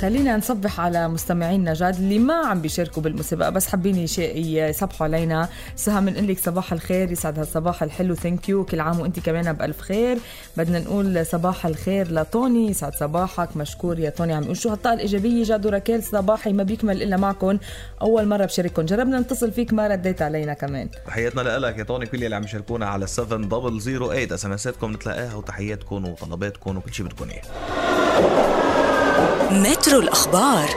خلينا نصبح على مستمعينا جاد اللي ما عم بيشاركوا بالمسابقة، بس حابين يصبحوا علينا. سهم نقلك صباح الخير، يسعد هالصباح الحلو، ثانك يو، كل عام وانت كمان بألف خير. بدنا نقول صباح الخير لطوني، يسعد صباحك، مشكور يا طوني. عم نقول شو هالطاقة الإيجابية، جاد وراكيل، صباحي ما بيكمل إلا معكم، أول مرة بشارككم، جربنا نتصل فيك ما رديت علينا. كمان تحياتنا لك يا طوني، كل اللي عم يشاركونا على 7008 اسمساتكم نتلاقاها، وتحياتكم وطلباتكم وكل شيء بدكم اياه. مترو الأخبار.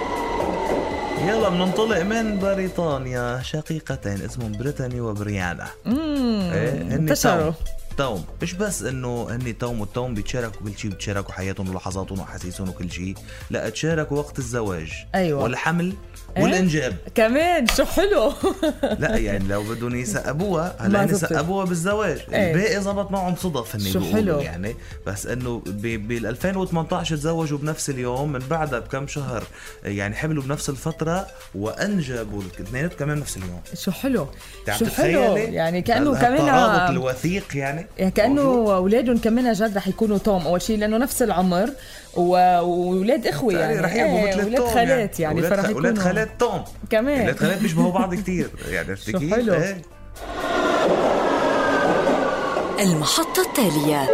يلا بننطلق من بريطانيا، شقيقتين اسمهم بريتاني وبريانا. انتشروا توم، مش بس انه هني توم والتوم بيتشاركوا كل شيء، بيتشاركوا حياتهم ولحظاتهم وأحاسيسهم وكل شيء، لا تشاركوا وقت الزواج، أيوة، والحمل والإنجاب كمان. شو حلو. لا يعني لو بدون يسقبوها هلا يسقبوها بالزواج، الباقي ضبط معهم صدف هني. شو حلو يعني، بس انه بال2018 تزوجوا بنفس اليوم، من بعدها بكم شهر يعني حملوا بنفس الفترة وأنجبوا الاثنين كمان نفس اليوم. شو حلو، شو حلو يعني، كأنه كمان ترابط الوثيق يعني، كأنه أولادهم كمان جد رح يكونوا توم أول شيء، لأنه نفس العمر، وولاد إخوة يعني، رح يبقوا مثل التوم، خالات يعني، فرح يكونوا خالات توم كمان، ولاد خالات بيشبهوا بعض كتير يعني. شو حلو. المحطة التالية،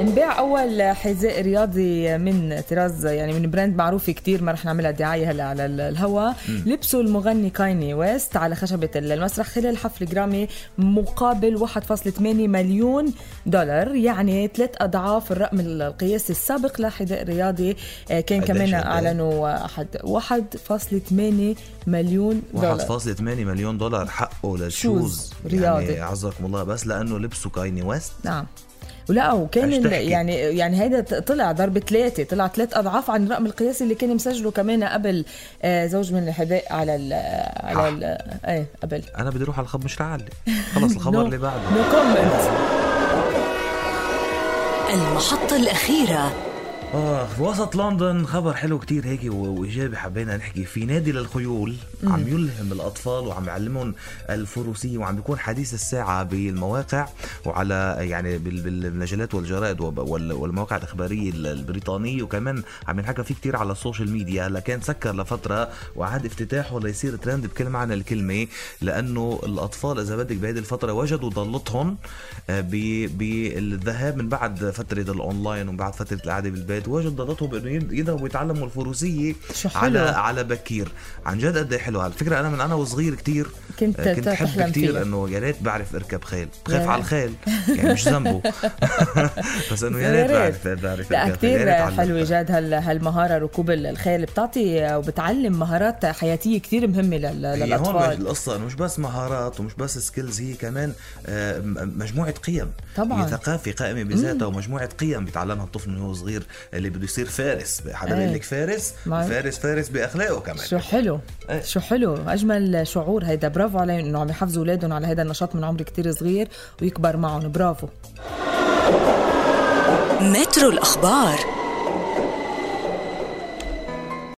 نبيع أول حذاء رياضي من طراز يعني من براند معروف كتير، ما رح نعملها دعاية هلا على الهواء. لبسوا المغني كايني ويست على خشبة المسرح خلال حفل جرامي مقابل 1.8 مليون دولار، يعني 3 أضعاف الرقم القياسي السابق لحذاء رياضي. كان كمان أعلنوا 1.8 مليون دولار، 1.8 مليون دولار حقه للشوز رياضي يعني، عزكم الله، بس لأنه لبسوا كايني ويست. نعم، ولا وكان يعني هيدا طلع ضربة 3، طلع 3 أضعاف عن الرقم القياسي اللي كان مسجله كمان قبل زوج من الحذاء على ايه قبل. انا بدي اروح على الخبر، مش لعلي خلص الخبر اللي بعده. المحطة الأخيرة، في وسط لندن خبر حلو كتير هيك وإيجابي حبينا نحكي. في نادي للخيول عم يلهم الأطفال وعم يعلمهم الفروسية، وعم بيكون حديث الساعة بالمواقع وعلى يعني بالمجلات والجرائد والمواقع الإخبارية البريطانية، وكمان عم ينحكى فيه كتير على السوشيال ميديا. لكن سكر لفترة وعاد افتتاحه ليصير ترند بكل معنى الكلمة، لأنه الأطفال إذا بدك بهذه الفترة وجدوا ضلتهم بالذهاب من بعد فترة الأونلاين ومن بعد فترة القعدة بالبيت، وجد ضغطهم انه يقدروا يتعلموا الفروسيه على بكير. عن جد قد حلو هالفكره، انا من انا وصغير كتير كنت احب كتير انه يا ريت بعرف اركب خيل، بخاف على الخيل يعني مش ذنبه بس انه يا ريت بعرف اركب خيل. حلو جد هالمهاره، ركوب الخيل بتعطي وبتعلم مهارات حياتيه كتير مهمه للاطفال. هون القصه مش بس مهارات ومش بس سكيلز، هي كمان مجموعه قيم، هي ثقافه قائمه بذاتها ومجموعه قيم بيتعلمها الطفل من هو صغير، اللي بده يصير فارس. حدا بيقول لك فارس فارس فارس بأخلاقه كمان. شو حلو، شو حلو، اجمل شعور هيدا، برافو عليهم انه عم يحفزوا اولادهم على هيدا النشاط من عمر كتير صغير ويكبر معهم، برافو. مترو الأخبار.